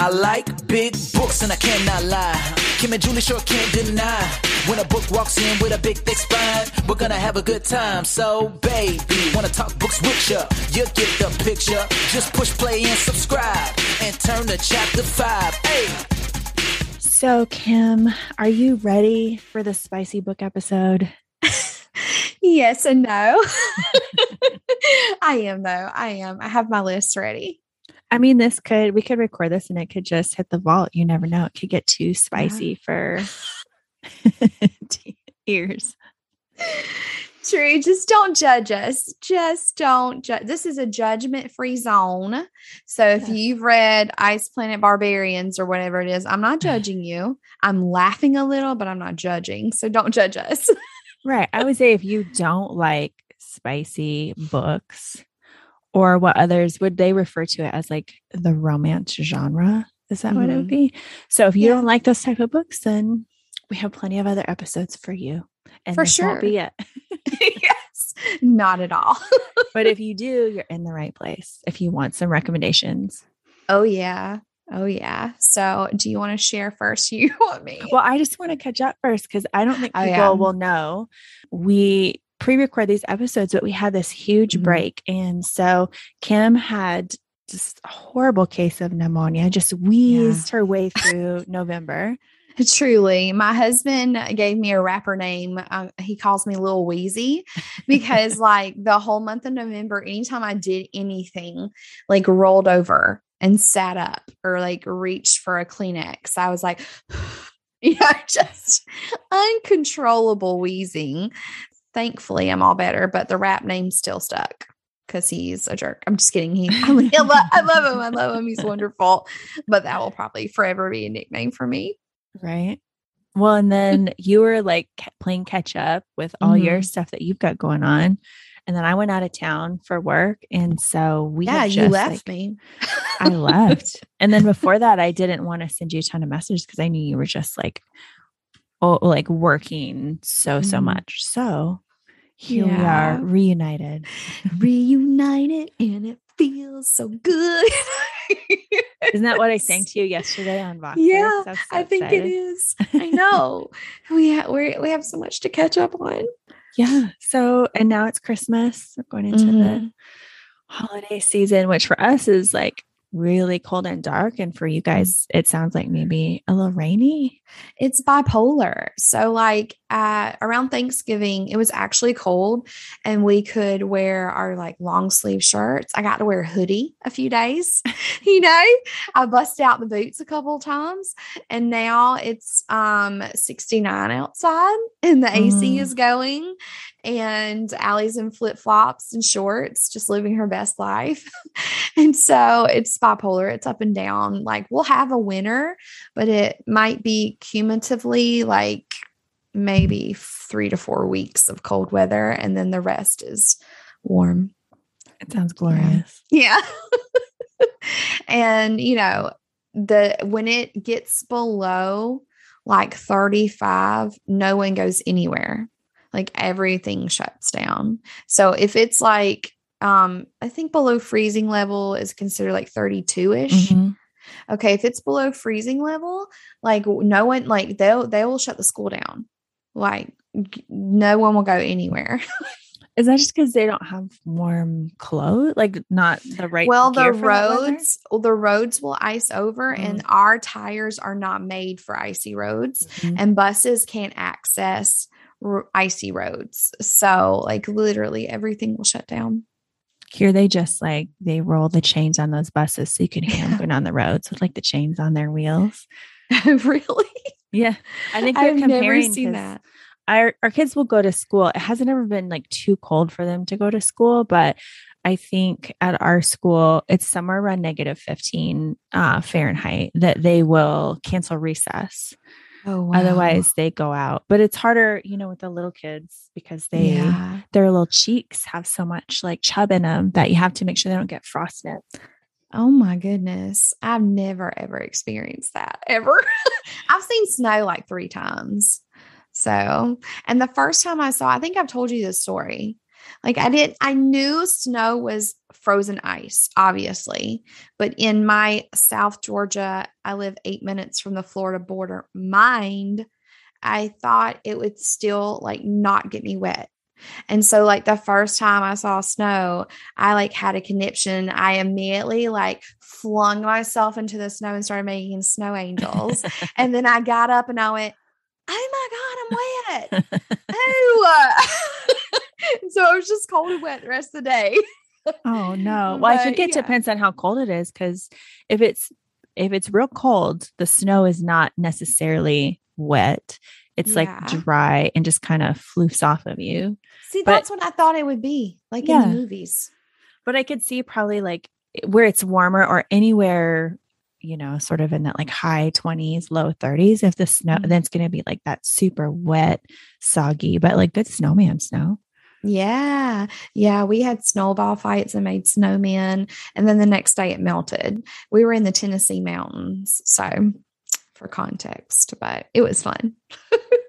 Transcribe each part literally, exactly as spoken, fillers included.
I like big books and I cannot lie. Kim and Julie sure can't deny. When a book walks in with a big thick spine, we're gonna have a good time. So baby, wanna talk books with ya? You get the picture. Just push play and subscribe and turn to chapter five. Hey. So, Kim, are you ready for the spicy book episode? Yes and no. I am, though. I am. I have my list ready. I mean, this could, we could record this and it could just hit the vault. You never know. It could get too spicy yeah. for ears. True. Just don't judge us. Just don't judge. This is a judgment-free zone. So if you've read Ice Planet Barbarians or whatever it is, I'm not judging you. I'm laughing a little, but I'm not judging. So don't judge us. Right. I would say if you don't like spicy books or what others would they refer to it as, like the romance genre. Is that mm-hmm. what it would be? So if you yeah. don't like those type of books, then we have plenty of other episodes for you. And for sure. Won't be it. Yes, not at all. But if you do, you're in the right place. If you want some recommendations. Oh yeah. Oh yeah. So do you want to share first? You want me? Well, I just want to catch up first because I don't think people oh, yeah. will know. We pre-record these episodes, but we had this huge mm-hmm. break. And so Kim had just a horrible case of pneumonia, just wheezed yeah. her way through November. Truly. My husband gave me a rapper name. Uh, he calls me Lil Wheezy because like the whole month of November, anytime I did anything, like rolled over and sat up or like reached for a Kleenex, I was like, you know, just uncontrollable wheezing. Thankfully, I'm all better, but the rap name still stuck. Cause he's a jerk. I'm just kidding. He, I, mean, I, lo- I love him. I love him. He's wonderful, but that will probably forever be a nickname for me. Right. Well, and then you were like playing catch up with all mm-hmm. your stuff that you've got going on. And then I went out of town for work. And so we, yeah, just, you left like, me. I left. And then before that, I didn't want to send you a ton of messages because I knew you were just like, oh, like working so, so much. So here yeah. we are reunited, reunited. And it feels so good. Isn't that what I sang to you yesterday on Vox? Yeah, so I think excited. It is. I know. we, ha- we're, we have so much to catch up on. Yeah. So, and now it's Christmas. We're going into mm-hmm. the holiday season, which for us is like really cold and dark. And for you guys, it sounds like maybe a little rainy. It's bipolar. So like uh, around Thanksgiving, it was actually cold and we could wear our like long sleeve shirts. I got to wear a hoodie a few days, you know, I busted out the boots a couple of times and now it's um, sixty-nine outside and the A C mm. is going and Allie's in flip flops and shorts, just living her best life. And so it's bipolar. It's up and down. Like we'll have a winter, but it might be cumulatively like maybe three to four weeks of cold weather. And then the rest is warm. It sounds glorious. Yeah. yeah. And you know, the, when it gets below like thirty-five, no one goes anywhere. Like everything shuts down. So if it's like, um, I think below freezing level is considered like thirty-two ish. Mm-hmm. Okay. If it's below freezing level, like no one, like they'll, they will shut the school down. Like no one will go anywhere. Is that just because they don't have warm clothes? Like not the right. Well, the roads, the, the roads will ice over mm-hmm. and our tires are not made for icy roads mm-hmm. and buses can't access R- icy roads. So like literally everything will shut down. Here they just like, they roll the chains on those buses so you can hear yeah. them going on the roads with like the chains on their wheels. Really? Yeah. I think they're I've comparing never seen that. Our, our kids will go to school. It hasn't ever been like too cold for them to go to school, but I think at our school, it's somewhere around negative fifteen uh, Fahrenheit that they will cancel recess. Oh, wow. Otherwise they go out, but it's harder, you know, with the little kids because they, yeah. their little cheeks have so much like chub in them that you have to make sure they don't get frostbite. Oh my goodness. I've never, ever experienced that ever. I've seen snow like three times. So, and the first time I saw, I think I've told you this story. Like I didn't, I knew snow was frozen ice, obviously, but in my South Georgia, I live eight minutes from the Florida border, mind, I thought it would still like not get me wet. And so like the first time I saw snow, I like had a conniption. I immediately like flung myself into the snow and started making snow angels. And then I got up and I went, oh my God, I'm wet. Ew. So I was just cold and wet the rest of the day. Oh no. Well, but, I think it yeah. depends on how cold it is. Cause if it's, if it's real cold, the snow is not necessarily wet. It's yeah. like dry and just kind of floofs off of you. See, but, that's what I thought it would be like yeah. in the movies. But I could see probably like where it's warmer or anywhere, you know, sort of in that like high twenties, low thirties, if the snow, mm-hmm. then it's going to be like that super wet, soggy, but like good snowman snow. Yeah. Yeah. We had snowball fights and made snowmen. And then the next day it melted. We were in the Tennessee mountains. So for context, but it was fun.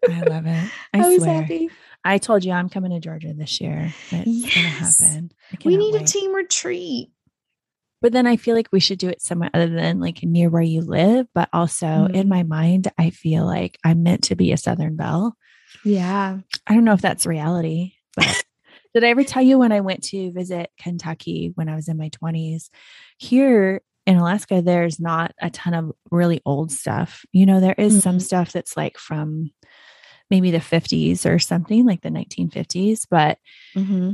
I love it. I, I swear. was happy. I told you I'm coming to Georgia this year. It's yes. going to happen. We need wait. a team retreat. But then I feel like we should do it somewhere other than like near where you live. But also mm-hmm. in my mind, I feel like I'm meant to be a Southern Belle. Yeah. I don't know if that's reality, but did I ever tell you when I went to visit Kentucky when I was in my twenties here in Alaska, there's not a ton of really old stuff. You know, there is mm-hmm. some stuff that's like from maybe the fifties or something, like the nineteen fifties. But mm-hmm.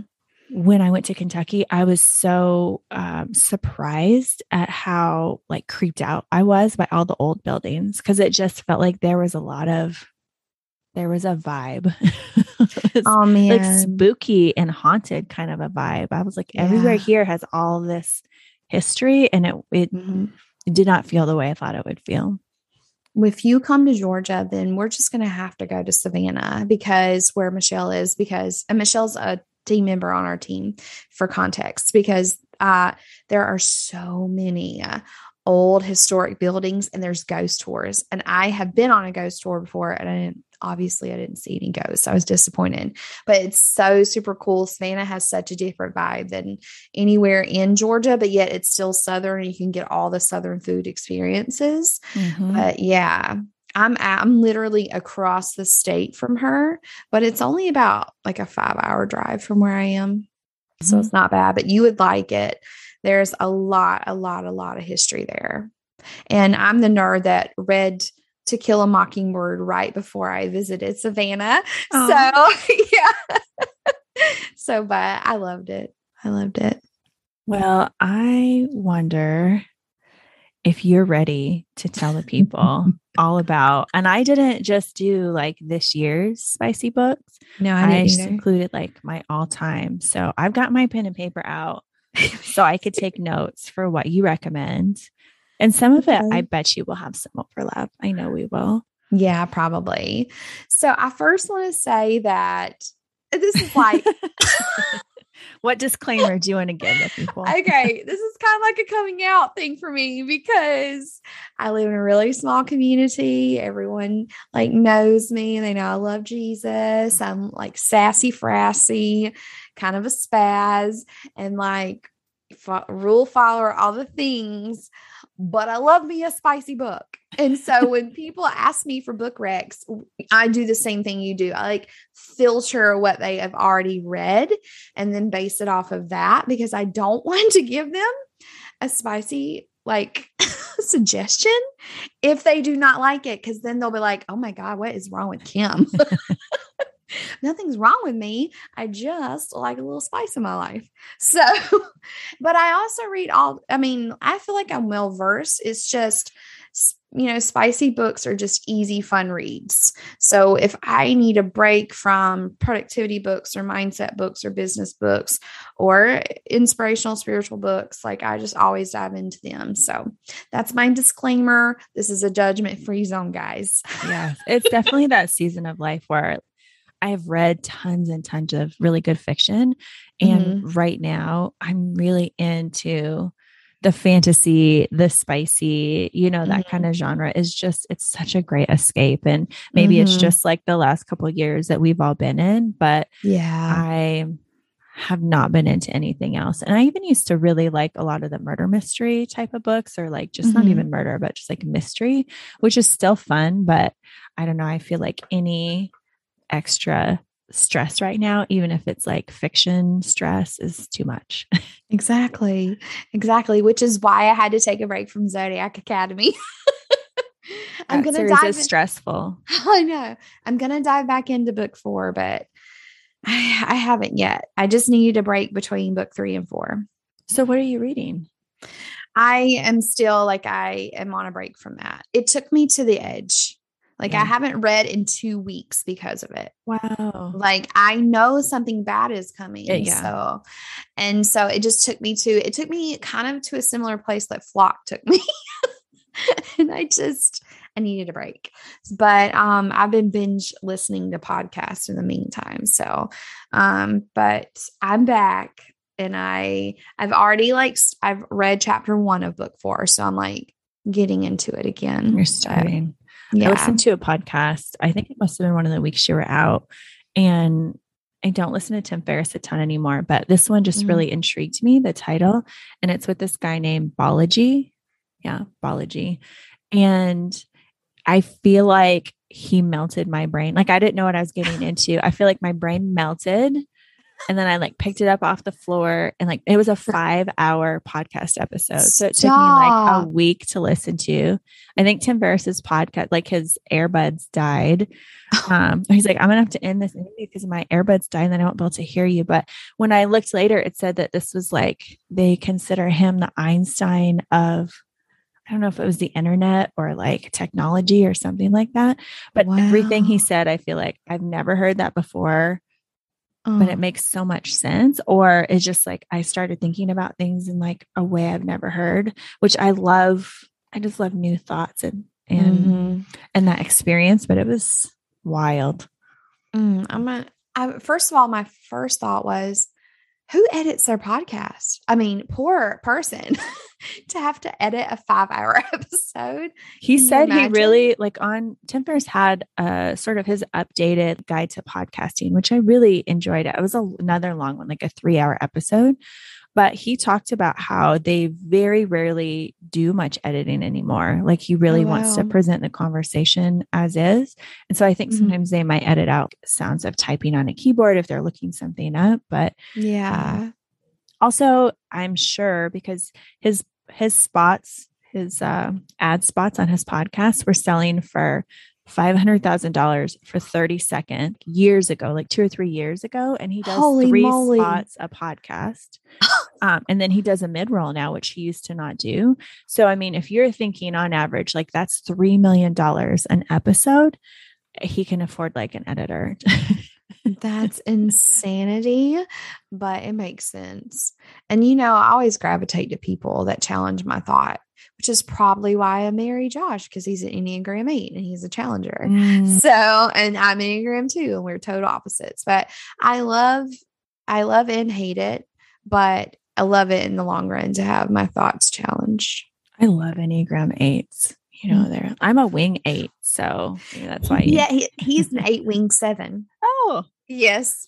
when I went to Kentucky, I was so um, surprised at how like creeped out I was by all the old buildings. Cause it just felt like there was a lot of, there was a vibe. Oh man, like spooky and haunted kind of a vibe. I was like, yeah. everywhere here has all this history, and it, it mm-hmm. did not feel the way I thought it would feel. If you come to Georgia, then we're just going to have to go to Savannah, because where Michelle is, because and Michelle's a team member on our team for context, because uh, there are so many uh, old historic buildings and there's ghost tours. And I have been on a ghost tour before, and I didn't, obviously I didn't see any ghosts. I was disappointed, but it's so super cool. Savannah has such a different vibe than anywhere in Georgia, but yet it's still Southern. You can get all the Southern food experiences, mm-hmm. but yeah, I'm, I'm literally across the state from her, but it's only about like a five hour drive from where I am. Mm-hmm. So it's not bad, but you would like it. There's a lot, a lot, a lot of history there. And I'm the nerd that read To Kill a Mockingbird right before I visited Savannah. Oh. So yeah. So, but I loved it. I loved it. Well, I wonder if you're ready to tell the people all about, and I didn't just do like this year's spicy books. No, I, didn't I just either. included like my all time. So I've got my pen and paper out so I could take notes for what you recommend. And some of it, I bet you will have some overlap. I know we will. Yeah, probably. So I first want to say that this is like... What disclaimer do you want to give the people? Okay. This is kind of like a coming out thing for me, because I live in a really small community. Everyone like knows me. They know I love Jesus. I'm like sassy, frassy, kind of a spaz, and like F- rule follower, all the things, but I love me a spicy book. And so when people ask me for book recs, I do the same thing you do. I like filter what they have already read and then base it off of that, because I don't want to give them a spicy like suggestion if they do not like it, because then they'll be like, oh my God, what is wrong with Kim? Nothing's wrong with me. I just like a little spice in my life. So, but I also read all, I mean, I feel like I'm well-versed. It's just, you know, spicy books are just easy, fun reads. So if I need a break from productivity books or mindset books or business books or inspirational spiritual books, like I just always dive into them. So that's my disclaimer. This is a judgment-free zone, guys. Yeah. It's definitely that season of life where I've read tons and tons of really good fiction. And mm-hmm. right now I'm really into the fantasy, the spicy, you know, that mm-hmm. kind of genre is just, it's such a great escape. And maybe mm-hmm. it's just like the last couple of years that we've all been in, but yeah, I have not been into anything else. And I even used to really like a lot of the murder mystery type of books, or like just mm-hmm. not even murder, but just like mystery, which is still fun. But I don't know. I feel like any extra stress right now, even if it's like fiction stress, is too much. Exactly. Exactly. Which is why I had to take a break from Zodiac Academy. I'm going to dive in. Stressful. I know. I'm going to dive back into book four, but I, I haven't yet. I just need a break between book three and four. So what are you reading? I am still like, I am on a break from that. It took me to the edge. Like yeah. I haven't read in two weeks because of it. Wow. Like I know something bad is coming. Yeah. So, and so it just took me to, it took me kind of to a similar place that Flock took me. And I just, I needed a break, but, um, I've been binge listening to podcasts in the meantime. So, um, but I'm back and I, I've already like, I've read chapter one of book four. So I'm like getting into it again. You're starting. But, yeah. I listened to a podcast. I think it must've been one of the weeks you were out, and I don't listen to Tim Ferriss a ton anymore, but this one just mm-hmm. really intrigued me, the title. And it's with this guy named Balaji. Yeah. Balaji. And I feel like he melted my brain. Like I didn't know what I was getting into. I feel like my brain melted and then I like picked it up off the floor, and like, it was a five hour podcast episode. So it took Stop. me like a week to listen to. I think Tim Ferriss's podcast, like his earbuds died. Um, he's like, I'm gonna have to end this interview because my earbuds died and then I won't be able to hear you. But when I looked later, it said that this was like, they consider him the Einstein of, I don't know if it was the internet or like technology or something like that, but wow. everything he said, I feel like I've never heard that before, oh. but it makes so much sense. Or it's just like, I started thinking about things in like a way I've never heard, which I love. I just love new thoughts and, and, mm-hmm. and that experience, but it was wild. Mm, I'm a, I, first of all, my first thought was, who edits their podcast? I mean, poor person to have to edit a five hour episode. He said he really like on Tim Ferriss had uh, sort of his updated guide to podcasting, which I really enjoyed. It was a, another long one, like a three hour episode, but he talked about how they very rarely do much editing anymore. Like he really oh, wow. wants to present the conversation as is. And so I think mm-hmm. sometimes they might edit out sounds of typing on a keyboard if they're looking something up, but yeah. Uh, also I'm sure because his, his spots, his uh, ad spots on his podcast were selling for five hundred thousand dollars for thirty seconds years ago, like two or three years ago. And he does Holy three moly. spots a podcast. Um, and then he does a mid-roll now, which he used to not do. So, I mean, if you're thinking on average, like that's three million dollars an episode, he can afford like an editor. That's insanity, but it makes sense. And, you know, I always gravitate to people that challenge my thought, which is probably why I marry Josh, because he's an Enneagram eight and he's a challenger. Mm. So, and I'm Enneagram two and we're total opposites, but I love, I love and hate it, but I love it in the long run to have my thoughts challenged. I love Enneagram eights. You know, there I'm a wing eight. So yeah, that's why. You- yeah. He, he's an eight wing seven. Oh yes.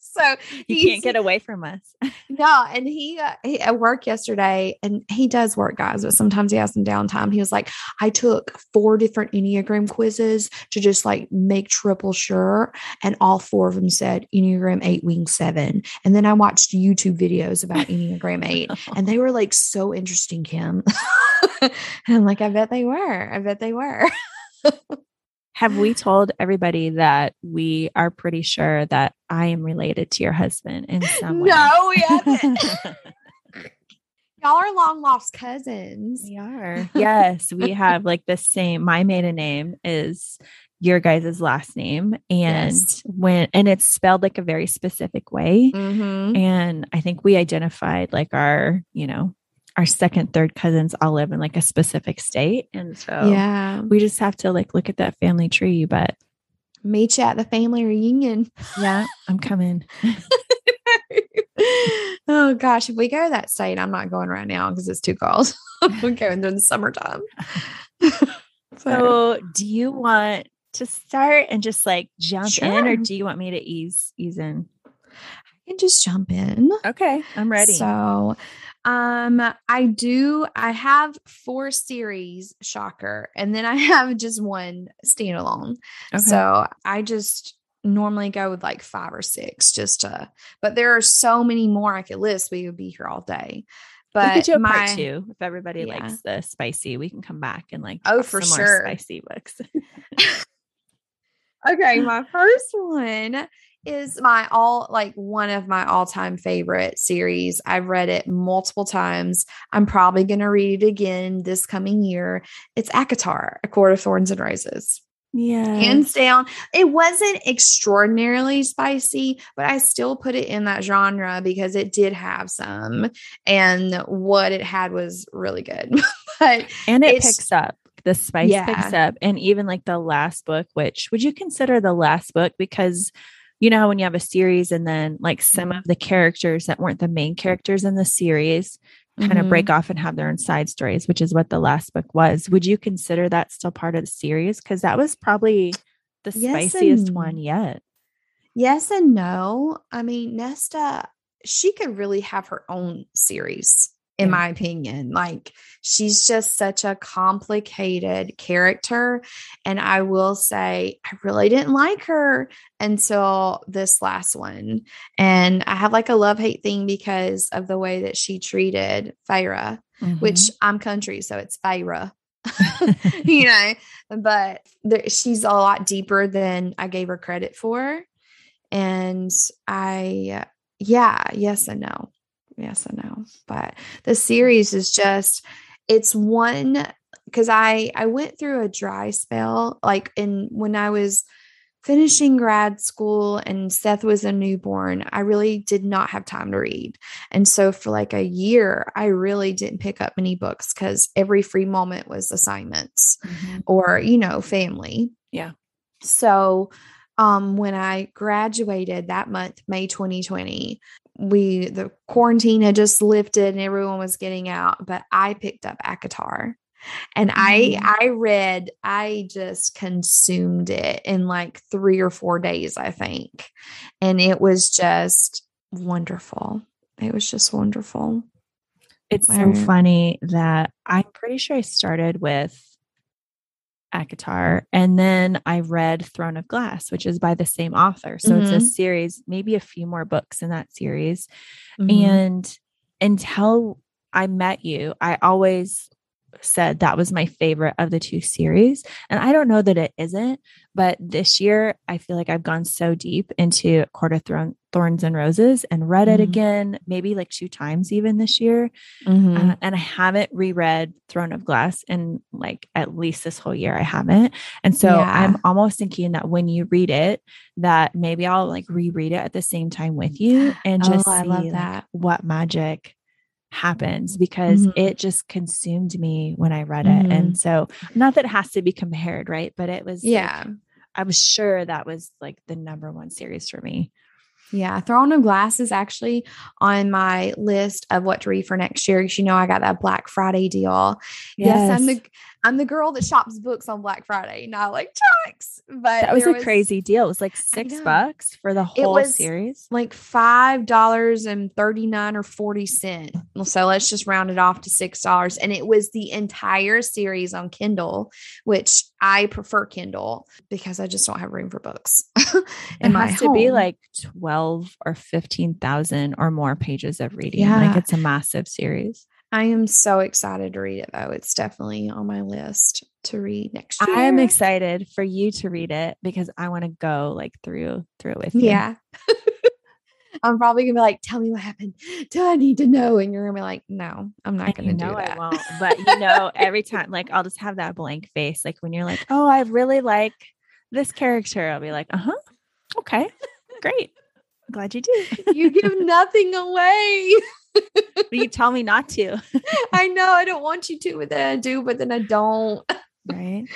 So he can't get away from us. No. And he, uh, he at work yesterday, and he does work, guys, but sometimes he has some downtime. He was like, I took four different Enneagram quizzes to just like make triple sure. And all four of them said Enneagram eight wing seven. And then I watched YouTube videos about Enneagram eight and they were like, so interesting, Kim. And I'm like, I bet they were. I bet they were. Have we told everybody that we are pretty sure that I am related to your husband in some way? No, we haven't. Y'all are long lost cousins. We are. Yes, we have like the same. My maiden name is your guys' last name. And yes. when, and it's spelled like a very specific way. Mm-hmm. And I think we identified like our, you know, our second, third cousins all live in like a specific state. And so yeah. we just have to like, look at that family tree, but meet you at the family reunion. Yeah. I'm coming. Oh gosh. If we go to that state, I'm not going right now because it's too cold. We're going during the summertime. So do you want to start and just like jump sure. in, or do you want me to ease, ease in? can just jump in. Okay, I'm ready. So, um, I do, I have four series, shocker, and then I have just one standalone. Okay. So I just normally go with like five or six just to, but there are so many more I could list. We would be here all day. But we could do a part two if everybody yeah. likes the spicy. We can come back and like oh for some sure more spicy books. Okay, my first one is my all like one of my all time favorite series. I've read it multiple times. I'm probably going to read it again this coming year. It's ACOTAR, A Court of Thorns and Roses. Yeah, hands down. It wasn't extraordinarily spicy, but I still put it in that genre because it did have some, and what it had was really good. But and it picks up. The spice yeah. picks up. And even like the last book, which would you consider the last book? Because you know how when you have a series and then like some of the characters that weren't the main characters in the series mm-hmm. kind of break off and have their own side stories, which is what the last book was. Would you consider that still part of the series? Because that was probably the yes spiciest and, one yet. Yes and no. I mean, Nesta, she could really have her own series. In my opinion, like she's just such a complicated character. And I will say, I really didn't like her until this last one. And I have like a love-hate thing because of the way that she treated Feyre, mm-hmm. which I'm country, so it's Feyre, you know, but there, she's a lot deeper than I gave her credit for. And I, yeah, yes and no. Yes, I know. But the series is just, it's one, because I, I went through a dry spell, like in when I was finishing grad school and Seth was a newborn, I really did not have time to read. And so for like a year, I really didn't pick up many books because every free moment was assignments mm-hmm. or, you know, family. Yeah. So um, when I graduated that month, May twenty twenty, we, the quarantine had just lifted and everyone was getting out, but I picked up ACOTAR and I, I read, I just consumed it in like three or four days, I think. And it was just wonderful. It was just wonderful. It's so funny that I'm pretty sure I started with ACOTAR. And then I read Throne of Glass, which is by the same author. So mm-hmm. it's a series, maybe a few more books in that series. Mm-hmm. And until I met you, I always said that was my favorite of the two series. And I don't know that it isn't, but this year I feel like I've gone so deep into Court of Thorn- Thorns and Roses and read mm-hmm. it again, maybe like two times even this year. Mm-hmm. Uh, and I haven't reread Throne of Glass in like at least this whole year. I haven't. And so yeah. I'm almost thinking that when you read it, that maybe I'll like reread it at the same time with you and just oh, see I love that. Like, what magic happens because mm-hmm. it just consumed me when I read it. Mm-hmm. And so not that it has to be compared, right? But it was, yeah, like, I was sure that was like the number one series for me. Yeah. Throne of Glass is actually on my list of what to read for next year. Cause you know, I got that Black Friday deal. Yes. yes I'm the, I'm the girl that shops books on Black Friday, not like Chucks, but that was a was, crazy deal. It was like six bucks for the whole it was series, like five dollars and thirty-nine or forty cents. So let's just round it off to six dollars. And it was the entire series on Kindle, which I prefer Kindle because I just don't have room for books. in it my has home. To be like twelve or fifteen thousand or more pages of reading. Yeah. Like it's a massive series. I am so excited to read it though. It's definitely on my list to read next year. I am excited for you to read it because I want to go like through, through with you. Yeah. I'm probably gonna be like, tell me what happened. Do I need to know? And you're gonna be like, no, I'm not gonna do that. I won't. But you know, every time, like I'll just have that blank face. Like when you're like, oh, I really like this character. I'll be like, uh-huh. Okay, great. I'm glad you do. You give nothing away. But you tell me not to. I know. I don't want you to, but then I do, but then I don't. Right.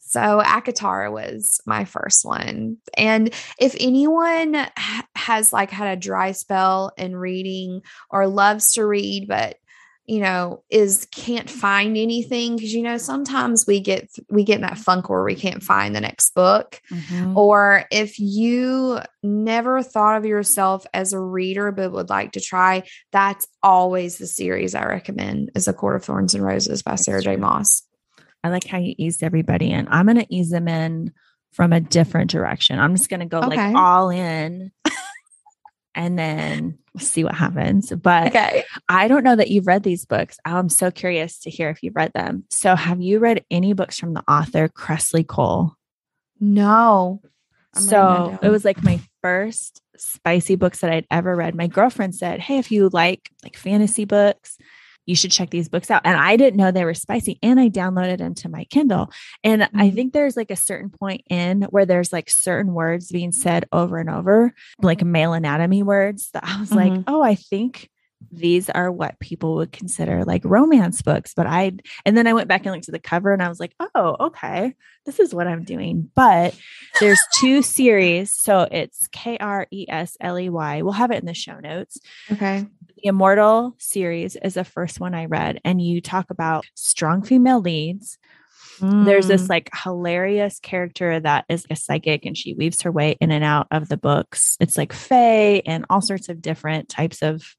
So ACOTAR was my first one. And if anyone ha- has like had a dry spell in reading or loves to read, but you know, is can't find anything. Because, you know, sometimes we get, we get in that funk where we can't find the next book. Mm-hmm. Or if you never thought of yourself as a reader, but would like to try, that's always the series I recommend is A Court of Thorns and Roses by that's Sarah J. Maas. I like how you eased everybody in. I'm going to ease them in from a different direction. I'm just going to go okay. like all in and then we'll see what happens. But okay. I don't know that you've read these books. I'm so curious to hear if you've read them. So have you read any books from the author Kresley Cole? No. I'm so it was like my first spicy books that I'd ever read. My girlfriend said, hey, if you like like fantasy books, you should check these books out. And I didn't know they were spicy, and I downloaded them to my Kindle. And mm-hmm. I think there's like a certain point in where there's like certain words being said over and over, like male anatomy words, that I was mm-hmm. like, oh, I think these are what people would consider like romance books. But I, and then I went back and looked at the cover and I was like, oh, okay, this is what I'm doing. But there's two series. So it's K R E S L E Y. We'll have it in the show notes. Okay. The Immortal series is the first one I read. And you talk about strong female leads. Mm. There's this like hilarious character that is a psychic, and she weaves her way in and out of the books. It's like fae and all sorts of different types of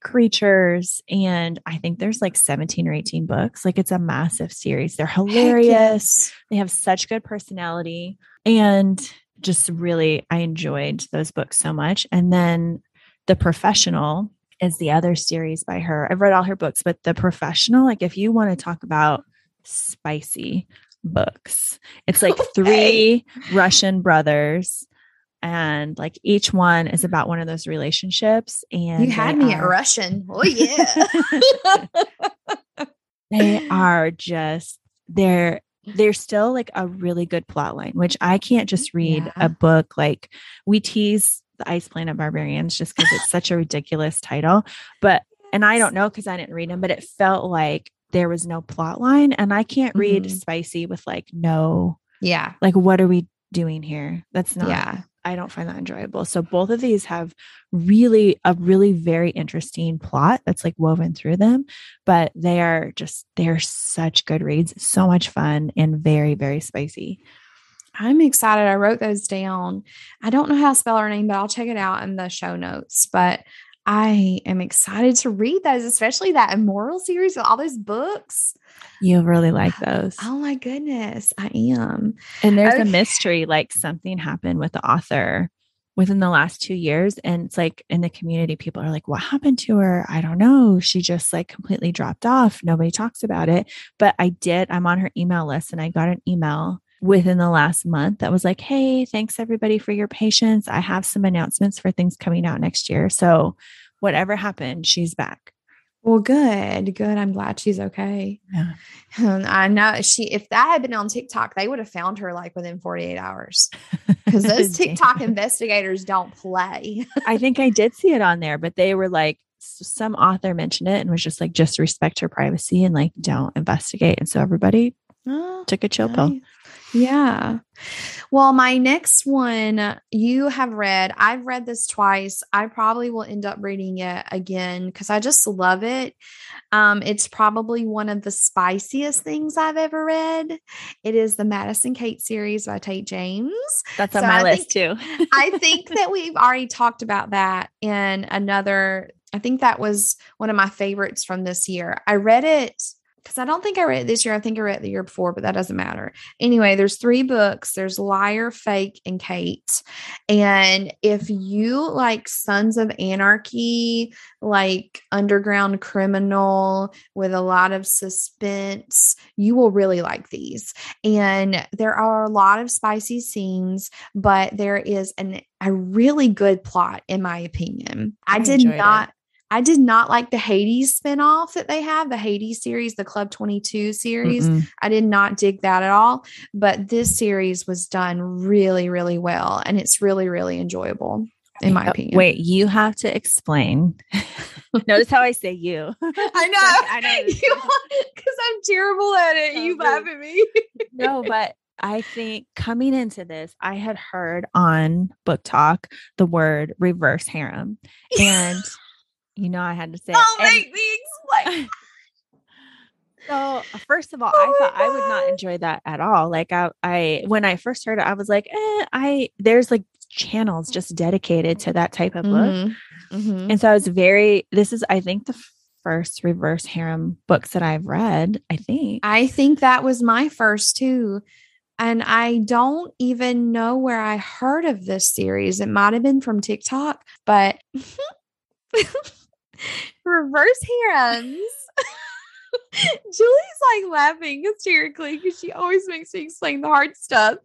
creatures. And I think there's like seventeen or eighteen books. Like it's a massive series. They're hilarious. Yes. They have such good personality, and just really, I enjoyed those books so much. And then The Professional is the other series by her. I've read all her books, but The Professional, like if you want to talk about spicy books, it's like okay. three Russian brothers. And like each one is about one of those relationships. And you had me are, at Russian. Oh yeah. They are just, they're, they're still like a really good plot line, which I can't just read yeah. a book. Like we tease the Ice Planet Barbarians just because it's such a ridiculous title, but, and I don't know, cause I didn't read them, but it felt like there was no plot line, and I can't read mm-hmm. spicy with like, no. Yeah. Like, what are we doing here? That's not, yeah. I don't find that enjoyable. So both of these have really a really very interesting plot that's like woven through them, but they are just, they're such good reads, so much fun, and very, very spicy. I'm excited. I wrote those down. I don't know how to spell her name, but I'll check it out in the show notes, but I am excited to read those, especially that Immortal series with all those books. You really like those. Oh my goodness. I am. And there's okay. a mystery, like something happened with the author within the last two years. And it's like in the community, people are like, what happened to her? I don't know. She just like completely dropped off. Nobody talks about it, but I did. I'm on her email list, and I got an email within the last month that was like, hey, thanks everybody for your patience. I have some announcements for things coming out next year. So whatever happened, she's back. Well, good, good. I'm glad she's okay. Yeah. And I know she, if that had been on TikTok, they would have found her like within forty-eight hours, because those TikTok investigators don't play. I think I did see it on there, but they were like, some author mentioned it and was just like, just respect her privacy and like, don't investigate. And so everybody oh, took a chill nice. pill. Yeah. Well, my next one you have read. I've read this twice. I probably will end up reading it again because I just love it. Um, it's probably one of the spiciest things I've ever read. It is the Madison Kate series by Tate James. That's on so my I list think, too. I think that we've already talked about that in another. I think that was one of my favorites from this year. I read it. Because I don't think I read it this year. I think I read it the year before, but that doesn't matter. Anyway, there's three books. There's Liar, Fake, and Kate. And if you like Sons of Anarchy, like underground criminal with a lot of suspense, you will really like these. And there are a lot of spicy scenes, but there is an, a really good plot, in my opinion. I, I did not... It. I did not like the Hades spinoff that they have, the Hades series, the Club twenty-two series. Mm-mm. I did not dig that at all, but this series was done really, really well. And it's really, really enjoyable in my opinion. Wait, you have to explain. Notice how I say you. I know. I know. Because I'm terrible at it. Oh, you but, laugh at me. No, but I think coming into this, I had heard on BookTok the word reverse harem. And You know I had to say oh, it. Make me explain. So first of all, oh I thought God. I would not enjoy that at all. Like I, I, when I first heard it, I was like, eh, I, there's like channels just dedicated to that type of mm-hmm. book. Mm-hmm. And so I was very, this is, I think the first reverse harem books that I've read. I think, I think that was my first too. And I don't even know where I heard of this series. It might've been from TikTok, but reverse harems. Julie's like laughing hysterically because she always makes me explain the hard stuff.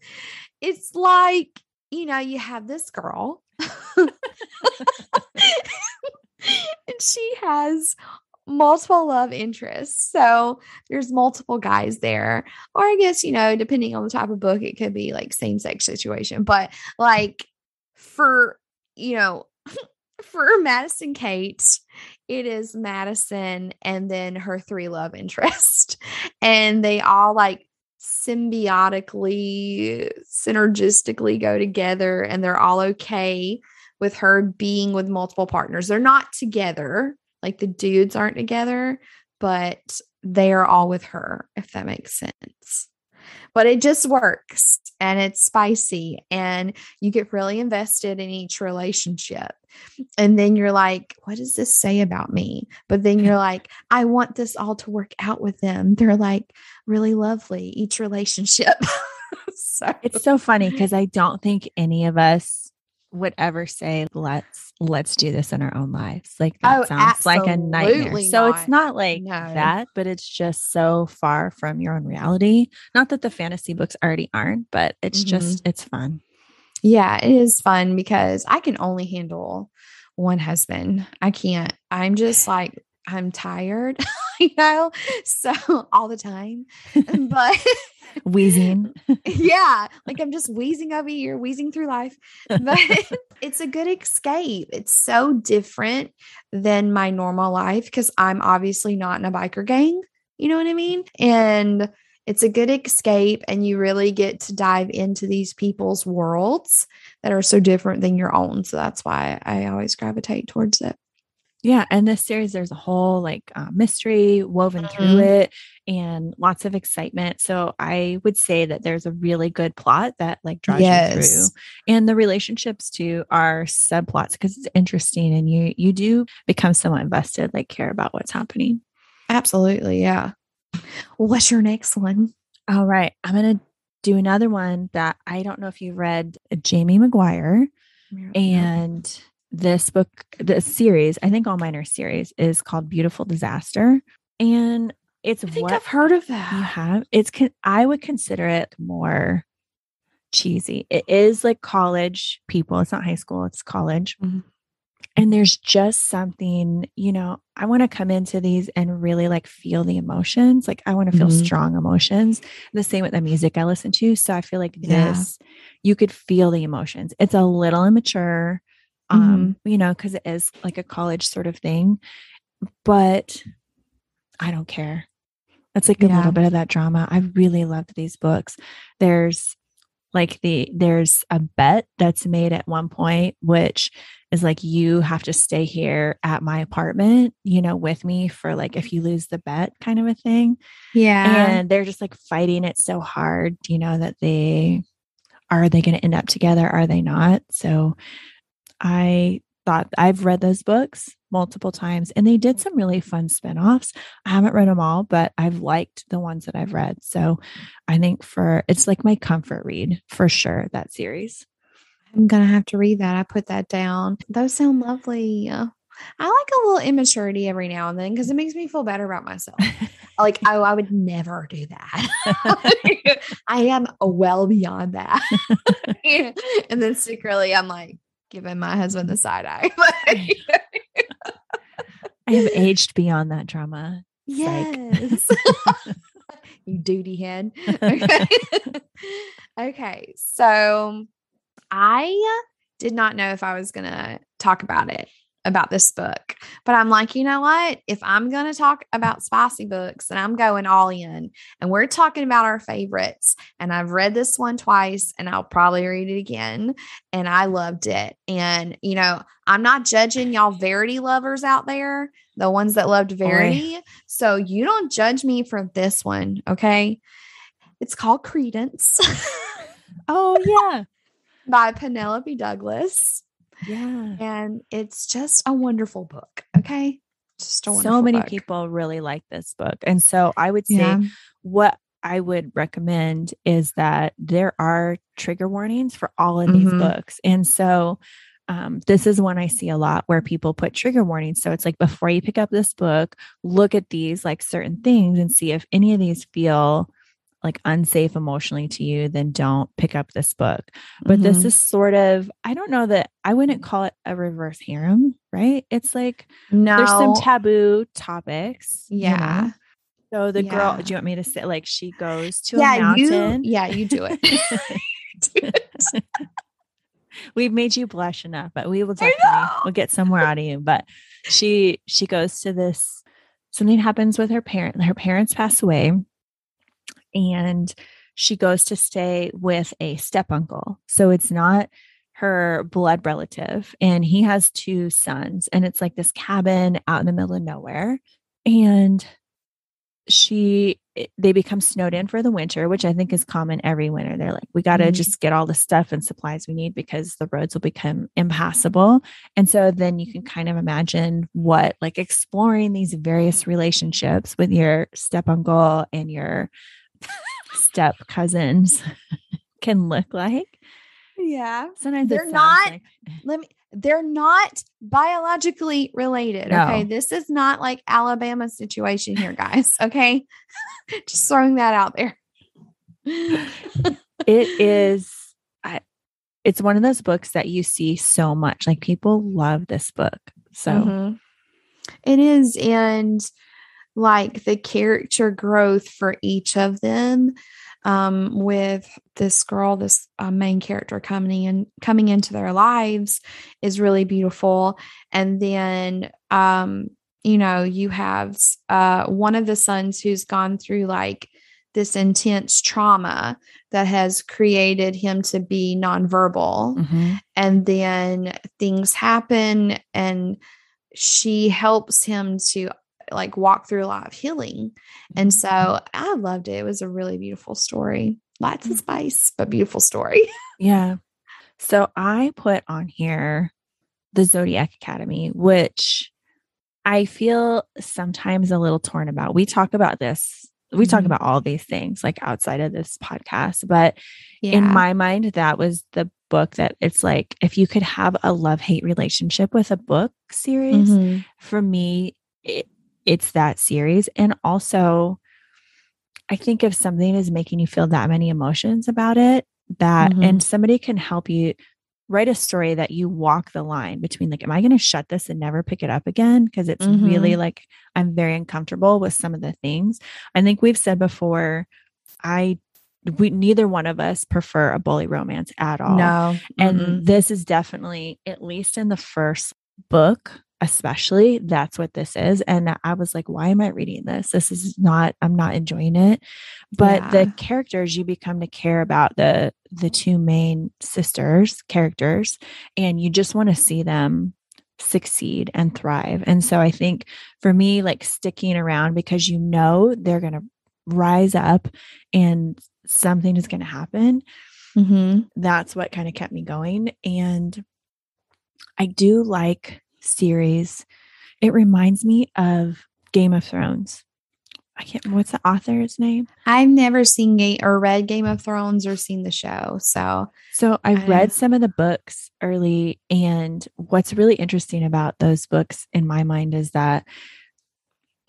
It's like, you know, you have this girl and she has multiple love interests. So there's multiple guys there. Or I guess, you know, depending on the type of book, it could be like same-sex situation. But like for, you know, for Madison Kate, it is Madison and then her three love interests. And they all like symbiotically, synergistically go together, and they're all okay with her being with multiple partners. They're not together. Like the dudes aren't together, but they are all with her, if that makes sense. But it just works and it's spicy and you get really invested in each relationship. And then you're like, what does this say about me? But then you're like, I want this all to work out with them. They're like really lovely, each relationship. So. It's so funny because I don't think any of us would ever say, let's, let's do this in our own lives. Like that oh, sounds like a nightmare. So not. It's not like no. that, but it's just so far from your own reality. Not that the fantasy books already aren't, but it's mm-hmm. just, it's fun. Yeah, it is fun because I can only handle one husband. I can't, I'm just like, I'm tired, you know, so all the time, but wheezing. Yeah. Like I'm just wheezing over here, wheezing through life, but it's a good escape. It's so different than my normal life because I'm obviously not in a biker gang. You know what I mean? And it's a good escape and you really get to dive into these people's worlds that are so different than your own. So that's why I always gravitate towards it. Yeah. And this series, there's a whole like uh, mystery woven mm-hmm. through it and lots of excitement. So I would say that there's a really good plot that like draws yes. you through, and the relationships too are subplots because it's interesting and you, you do become somewhat invested, like care about what's happening. Absolutely. Yeah. Well, what's your next one? All right. I'm going to do another one that I don't know if you read, Jamie McGuire yeah. and this book, this series, I think all minor series is called Beautiful Disaster. And it's, I think what I've heard of that. You have, it's, con- I would consider it more cheesy. It is like college people. It's not high school. It's college. Mm-hmm. And there's just something, you know, I want to come into these and really like feel the emotions. Like I want to feel mm-hmm. strong emotions. The same with the music I listen to. So I feel like yeah. this, you could feel the emotions. It's a little immature, um, mm-hmm. you know, cause it is like a college sort of thing, but I don't care. It's like a yeah. little bit of that drama. I really loved these books. There's like the, there's a bet that's made at one point, which is like, you have to stay here at my apartment, you know, with me for like, if you lose the bet kind of a thing. Yeah. And they're just like fighting it so hard, you know, that they, are they going to end up together? Are they not? So I thought, I've read those books multiple times and they did some really fun spinoffs. I haven't read them all, but I've liked the ones that I've read. So I think for, it's like my comfort read for sure. That series. I'm going to have to read that. I put that down. Those sound lovely. I like a little immaturity every now and then because it makes me feel better about myself. Like, oh, I would never do that. I am well beyond that. And then secretly, I'm like giving my husband the side eye. I have aged beyond that drama. Yes. You duty head. Okay. Okay. So. I did not know if I was going to talk about it about this book, but I'm like, you know what? If I'm going to talk about spicy books, and I'm going all in, and we're talking about our favorites, and I've read this one twice, and I'll probably read it again, and I loved it. And, you know, I'm not judging y'all Verity lovers out there, the ones that loved Verity. Boy. So you don't judge me for this one. Okay. It's called Credence. Oh yeah. By Penelope Douglas. Yeah. And it's just a wonderful book. Okay. Just a wonderful So many book. People really like this book. And so I would say yeah. what I would recommend is that there are trigger warnings for all of these mm-hmm. books. And so Um, this is one I see a lot where people put trigger warnings. So it's like, before you pick up this book, look at these like certain things and see if any of these feel like unsafe emotionally to you, then don't pick up this book. But mm-hmm. this is sort of, I don't know that I wouldn't call it a reverse harem, right? It's like, no, there's some taboo topics. Yeah. You know? So the yeah. girl, do you want me to say, like, she goes to yeah, a mountain? You, yeah, you do it. do it. We've made you blush enough, but we will definitely we'll get somewhere out of you. But she she goes to this, something happens with her parent. Her parents pass away, and she goes to stay with a step uncle. So it's not her blood relative, and he has two sons, and it's like this cabin out in the middle of nowhere. And she they become snowed in for the winter, which I think is common every winter. They're like, we got to mm-hmm. just get all the stuff and supplies we need because the roads will become impassable. And so then you can kind of imagine what like exploring these various relationships with your step uncle and your step cousins can look like. Yeah. Sometimes they're not, like, let me, they're not biologically related. No. Okay. This is not like Alabama situation here, guys. Okay. Just throwing that out there. It is, I, it's one of those books that you see so much, like people love this book. So mm-hmm. it is. And like the character growth for each of them. Um, with this girl, this uh, main character coming in, coming into their lives is really beautiful. And then, um, you know, you have uh, one of the sons who's gone through like this intense trauma that has created him to be nonverbal. Mm-hmm. And then things happen, and she helps him to like walk through a lot of healing. And so I loved it. It was a really beautiful story. Lots of spice, but beautiful story. Yeah. So I put on here the Zodiac Academy, which I feel sometimes a little torn about. We talk about this. We talk mm-hmm. about all these things like outside of this podcast, but yeah. in my mind, that was the book that it's like, if you could have a love-hate relationship with a book series, mm-hmm. for me, it, It's that series. And also, I think if something is making you feel that many emotions about it, that, mm-hmm. and somebody can help you write a story that you walk the line between like, am I going to shut this and never pick it up again? Cause it's mm-hmm. really like, I'm very uncomfortable with some of the things. I think we've said before, I, we, neither one of us prefer a bully romance at all. No. And mm-hmm. this is definitely, at least in the first book, especially, that's what this is. And I was like, why am I reading this? This is not, I'm not enjoying it. But yeah. the characters, you become to care about the, the two main sisters characters, and you just want to see them succeed and thrive. And so I think for me, like sticking around because you know, they're going to rise up and something is going to happen. Mm-hmm. That's what kind of kept me going. And I do like series. It reminds me of Game of Thrones. I can't, what's the author's name? I've never seen Game or read Game of Thrones or seen the show. So, so I've I, read some of the books early. And what's really interesting about those books in my mind is that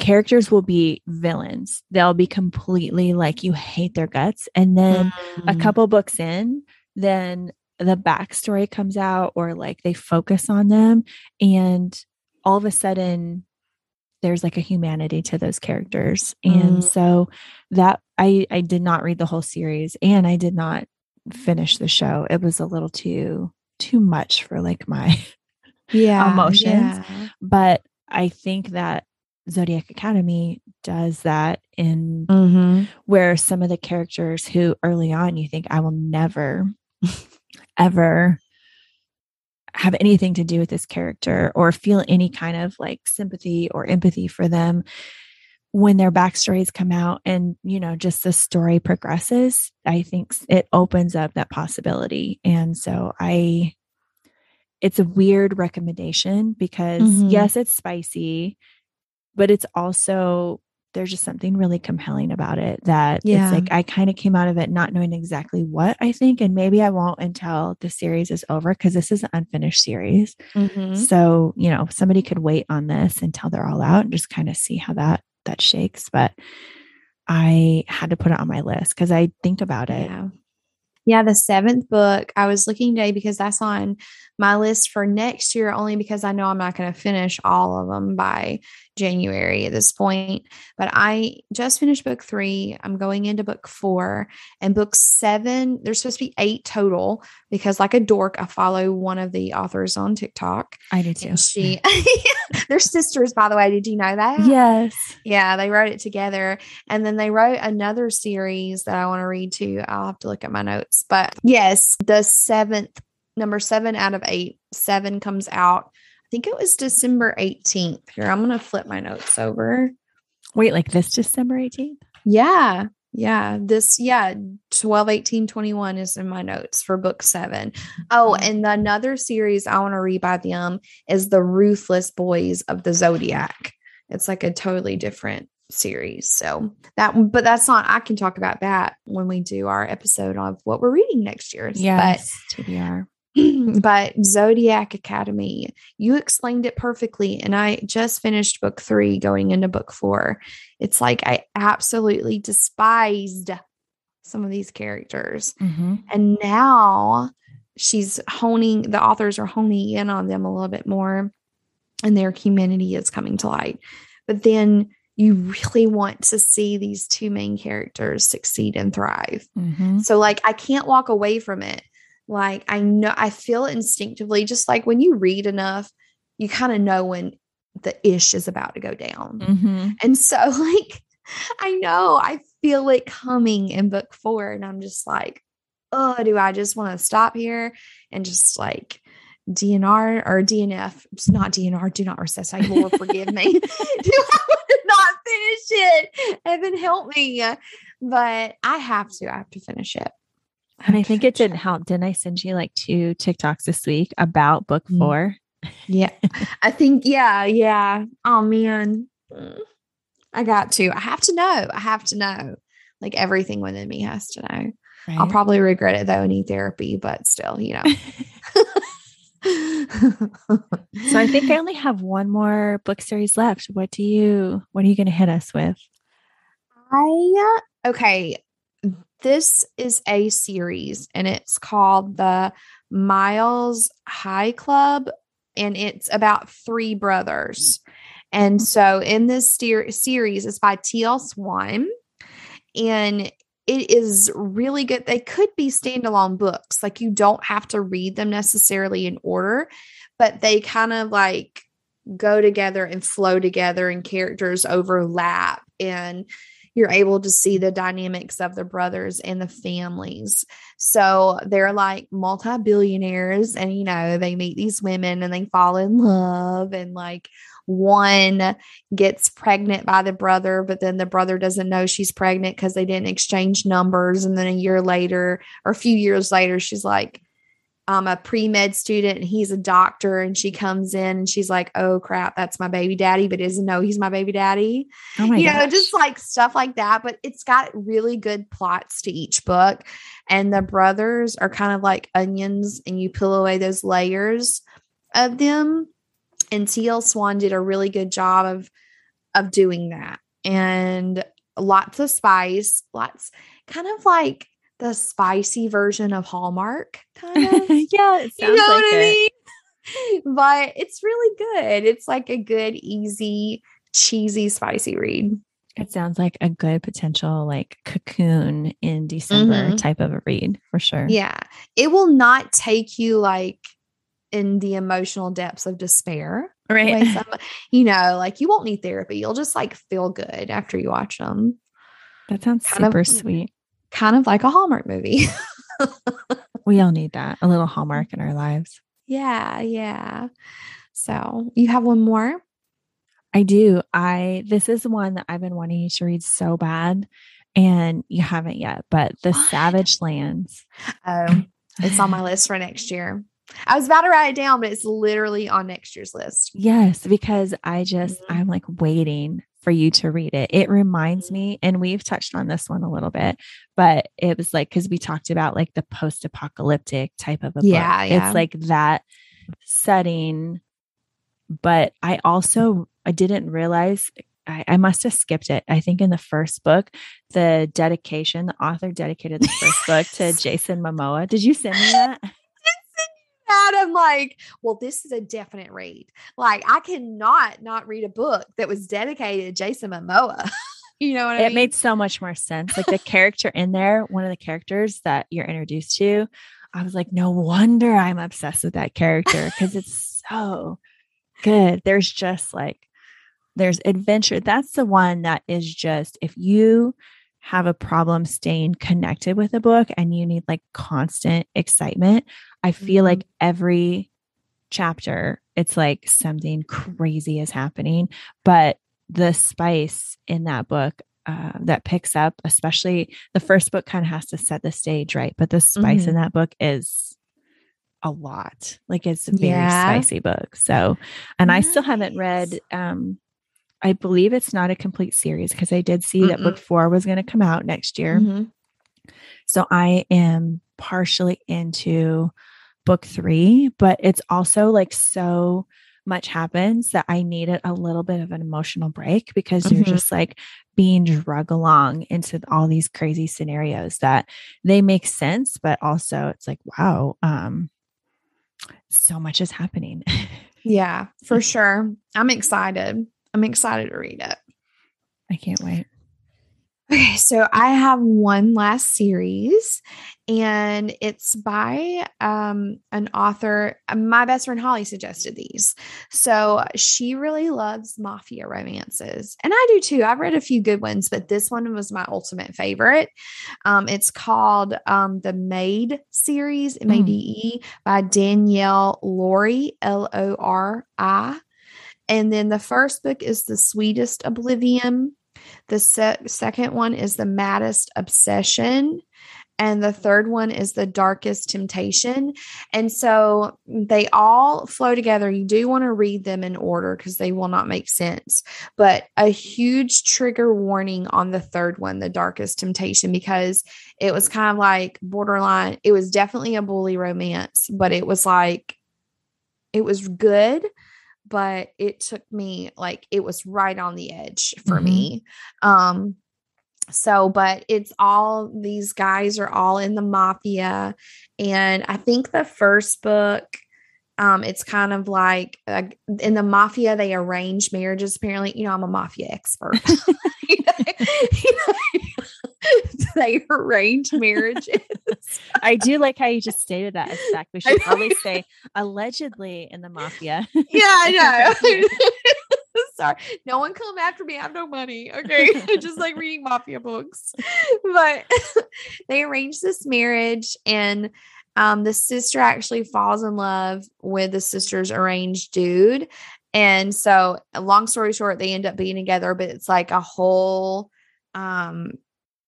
characters will be villains. They'll be completely like, you hate their guts. And then mm. a couple books in, then the backstory comes out, or like they focus on them, and all of a sudden there's like a humanity to those characters. And mm. so that I, I did not read the whole series, and I did not finish the show. It was a little too, too much for like my yeah, emotions. Yeah. But I think that Zodiac Academy does that in mm-hmm. where some of the characters who early on you think I will never, ever have anything to do with this character or feel any kind of like sympathy or empathy for them, when their backstories come out and, you know, just the story progresses, I think it opens up that possibility. And so I, it's a weird recommendation because mm-hmm. yes, it's spicy, but it's also, there's just something really compelling about it that yeah. it's like, I kind of came out of it not knowing exactly what I think, and maybe I won't until the series is over, because this is an unfinished series. Mm-hmm. So, you know, somebody could wait on this until they're all out and just kind of see how that, that shakes. But I had to put it on my list because I think about it. Yeah. Yeah, the seventh book, I was looking today because that's on my list for next year, only because I know I'm not going to finish all of them by January at this point. But I just finished book three. I'm going into book four, and book seven, there's supposed to be eight total because, like a dork, I follow one of the authors on TikTok. I do too. She, they're sisters, by the way. Did you know that? Yes. Yeah, they wrote it together. And then they wrote another series that I want to read too. I'll have to look at my notes. But yes, the seventh, number seven out of eight, seven comes out. I think it was December eighteenth. Here, I'm going to flip my notes over. Wait, like this December eighteenth? Yeah. Yeah. This, yeah. twelve, eighteen, twenty-one is in my notes for book seven. Oh, and the, another series I want to read by them is The Ruthless Boys of the Zodiac. It's like a totally different series. So that, but that's not, I can talk about that when we do our episode of what we're reading next year. Yes, but, T B R. But Zodiac Academy, you explained it perfectly. And I just finished book three going into book four. It's like, I absolutely despised some of these characters. Mm-hmm. And now she's honing, the authors are honing in on them a little bit more, and their humanity is coming to light. But then you really want to see these two main characters succeed and thrive. Mm-hmm. So like, I can't walk away from it. Like, I know, I feel instinctively, just like when you read enough, you kind of know when the ish is about to go down. Mm-hmm. And so like, I know I feel it coming in book four, and I'm just like, oh, do I just want to stop here and just like D N R or D N F? It's not D N R. Do not resuscitate. Lord, forgive me. Do I not finish it? Heaven help me. But I have to, I have to finish it. I and I think it didn't it. help. Didn't I send you like two TikToks this week about book four? Yeah, I think. Yeah. Yeah. Oh man. I got to, I have to know. I have to know. Like everything within me has to know. Right? I'll probably regret it though and need therapy, but still, you know. So I think I only have one more book series left. What do you, what are you going to hit us with? I, okay. This is a series, and it's called the Miles High Club, and it's about three brothers. And so in this ser- series, it's by T L Swan, and it is really good. They could be standalone books. Like, you don't have to read them necessarily in order, but they kind of like go together and flow together, and characters overlap, and you're able to see the dynamics of the brothers and the families. So they're like multi-billionaires, and, you know, they meet these women and they fall in love, and like one gets pregnant by the brother, but then the brother doesn't know she's pregnant because they didn't exchange numbers. And then a year later, or a few years later, she's like, I'm a pre-med student and he's a doctor, and she comes in and she's like, oh crap, that's my baby daddy, but doesn't know he's my baby daddy. Oh my you gosh. know, just like stuff like that. But it's got really good plots to each book, and the brothers are kind of like onions, and you peel away those layers of them. And T L Swan did a really good job of, of doing that. And lots of spice, lots kind of like the spicy version of Hallmark, kind of. Yeah, it sounds you know like what I it. mean? But it's really good. It's like a good, easy, cheesy, spicy read. It sounds like a good potential, like cocoon in December mm-hmm. type of a read for sure. Yeah. It will not take you like in the emotional depths of despair. Right. Like some, you know, like you won't need therapy. You'll just like feel good after you watch them. That sounds kind super of, sweet. Kind of like a Hallmark movie. We all need that. A little Hallmark in our lives. Yeah. Yeah. So you have one more? I do. I, this is one that I've been wanting you to read so bad and you haven't yet, but The what? Savage Lands. Oh, it's on my list for next year. I was about to write it down, but it's literally on next year's list. Yes, because I just, mm-hmm. I'm like waiting for you to read it. It reminds me, and we've touched on this one a little bit, but it was like, cause we talked about like the post-apocalyptic type of a yeah, book. Yeah. It's like that setting, but I also, I didn't realize I, I must've skipped it. I think in the first book, the dedication, the author dedicated the first book to Jason Momoa. Did you send me that? And I'm like, well, this is a definite read. Like, I cannot not read a book that was dedicated to Jason Momoa. You know what I mean? It made so much more sense. Like the character in there, one of the characters that you're introduced to, I was like, no wonder I'm obsessed with that character because it's so good. There's just like, there's adventure. That's the one that is just, if you have a problem staying connected with a book and you need like constant excitement, I feel like every chapter, it's like something crazy is happening, but the spice in that book uh, that picks up, especially the first book kind of has to set the stage, right? But the spice mm-hmm. in that book is a lot. Like it's a very yeah. spicy book. So, and nice. I still haven't read, um, I believe it's not a complete series because I did see Mm-mm. that book four was going to come out next year. Mm-hmm. So I am partially into book three, but it's also like so much happens that I needed a little bit of an emotional break because mm-hmm. you're just like being drug along into all these crazy scenarios that they make sense, but also it's like, wow, um, so much is happening. Yeah, for sure. I'm excited. I'm excited to read it. I can't wait. Okay, so I have one last series, and it's by um, an author. My best friend Holly suggested these. So she really loves mafia romances, and I do too. I've read a few good ones, but this one was my ultimate favorite. Um, it's called um, The Maid series, M A D E, mm. by Danielle Lori, L O R I. And then the first book is The Sweetest Oblivion. The se- second one is The Maddest Obsession. And the third one is The Darkest Temptation. And so they all flow together. You do want to read them in order because they will not make sense. But a huge trigger warning on the third one, The Darkest Temptation, because it was kind of like borderline. It was definitely a bully romance, but it was like, it was good. But it took me, like, it was right on the edge for mm-hmm. me. Um, so, but it's all, these guys are all in the mafia. And I think the first book, um, it's kind of like, uh, in the mafia, they arrange marriages. Apparently, you know, I'm a mafia expert. you know, you know, they arrange marriages. I do like how you just stated that as fact. We should always say allegedly in the mafia. Yeah, I know. Sorry. No one come after me. I have no money. Okay. Just like reading mafia books. But they arrange this marriage, and um, the sister actually falls in love with the sister's arranged dude. And so, long story short, they end up being together, but it's like a whole um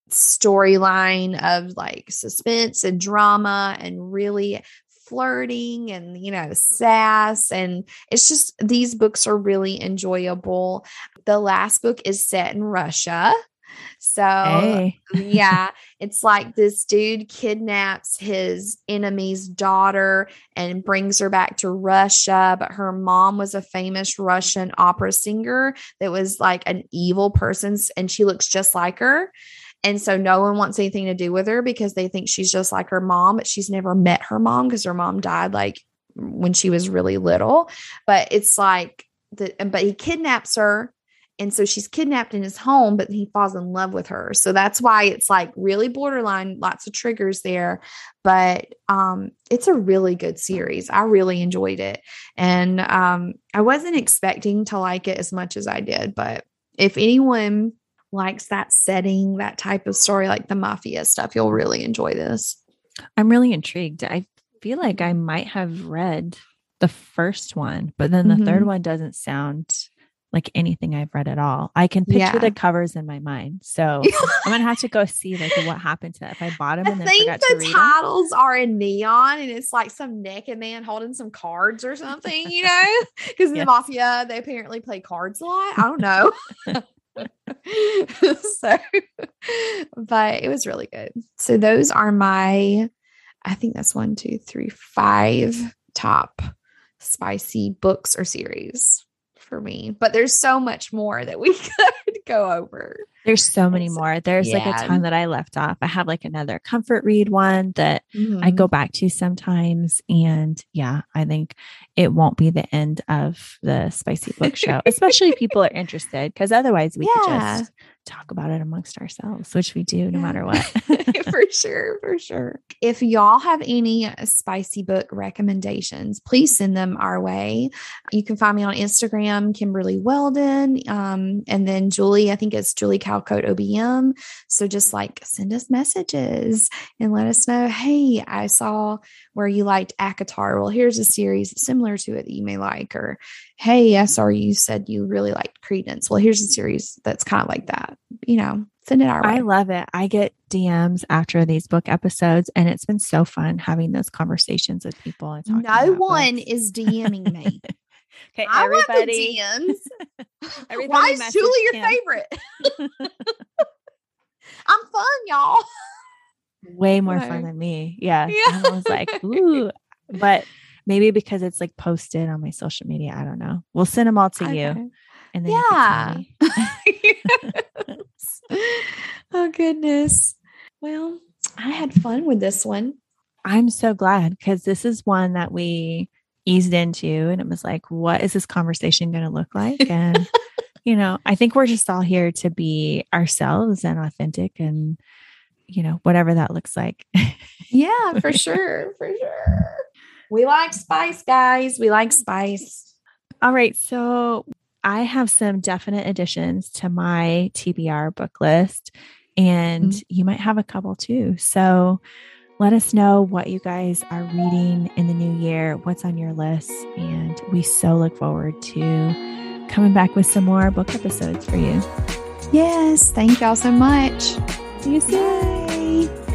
storyline of like suspense and drama and really flirting and, you know, sass. And it's just, these books are really enjoyable. The last book is set in Russia. So hey. yeah, it's like this dude kidnaps his enemy's daughter and brings her back to Russia. But her mom was a famous Russian opera singer that was like an evil person, and she looks just like her. And so no one wants anything to do with her because they think she's just like her mom, but she's never met her mom because her mom died like when she was really little. But it's like, the, but he kidnaps her And so she's kidnapped in his home, but he falls in love with her. So that's why it's like really borderline, lots of triggers there, but um, it's a really good series. I really enjoyed it. And um, I wasn't expecting to like it as much as I did, but if anyone likes that setting, that type of story, like the mafia stuff, you'll really enjoy this. I'm really intrigued. I feel like I might have read the first one, but then the mm-hmm. third one doesn't sound like anything I've read at all. I can picture yeah. the covers in my mind. So I'm going to have to go see like what happened to that. If I bought them and I then forgot the to read them. The titles are in neon and it's like some naked man holding some cards or something, you know, because yes. the mafia, they apparently play cards a lot. I don't know. So, but it was really good. So those are my, I think that's one, two, three, five top spicy books or series for me, but there's so much more that we could go over. There's so many more. There's yeah. like a ton that I left off. I have like another comfort read one that mm-hmm. I go back to sometimes. And yeah, I think it won't be the end of the spicy book show, especially if people are interested, because otherwise we yeah. could just talk about it amongst ourselves, which we do no matter what. For sure. For sure. If y'all have any spicy book recommendations, please send them our way. You can find me on Instagram, Kimberly Weldon. Um, and then Julie, I think it's julie calcote O B M. So just like send us messages and let us know, hey, I saw where you liked ACOTAR. Well, here's a series similar to it that you may like, or hey, I saw you said you really liked Credence. Well, here's a series that's kind of like that, you know, send it our way. I love it. I get D Ms after these book episodes and it's been so fun having those conversations with people. And talking no one books. Is DMing me. Okay, I everybody. Want the D Ms. Everybody why is Julie your him. Favorite? I'm fun, y'all. Way more no. fun than me. Yeah. yeah. I was like, ooh. But maybe because it's like posted on my social media. I don't know. We'll send them all to okay. you. And then yeah. you can tell me. Oh, goodness. Well, I had fun with this one. I'm so glad because this is one that we eased into and it was like, what is this conversation going to look like? And, you know, I think we're just all here to be ourselves and authentic and, you know, whatever that looks like. Yeah, for sure. For sure. We like spice, guys. We like spice. All right. So I have some definite additions to my T B R book list and mm-hmm. you might have a couple too. So let us know what you guys are reading in the new year, what's on your list. And we so look forward to coming back with some more book episodes for you. Yes. Thank y'all so much. See you soon. Bye.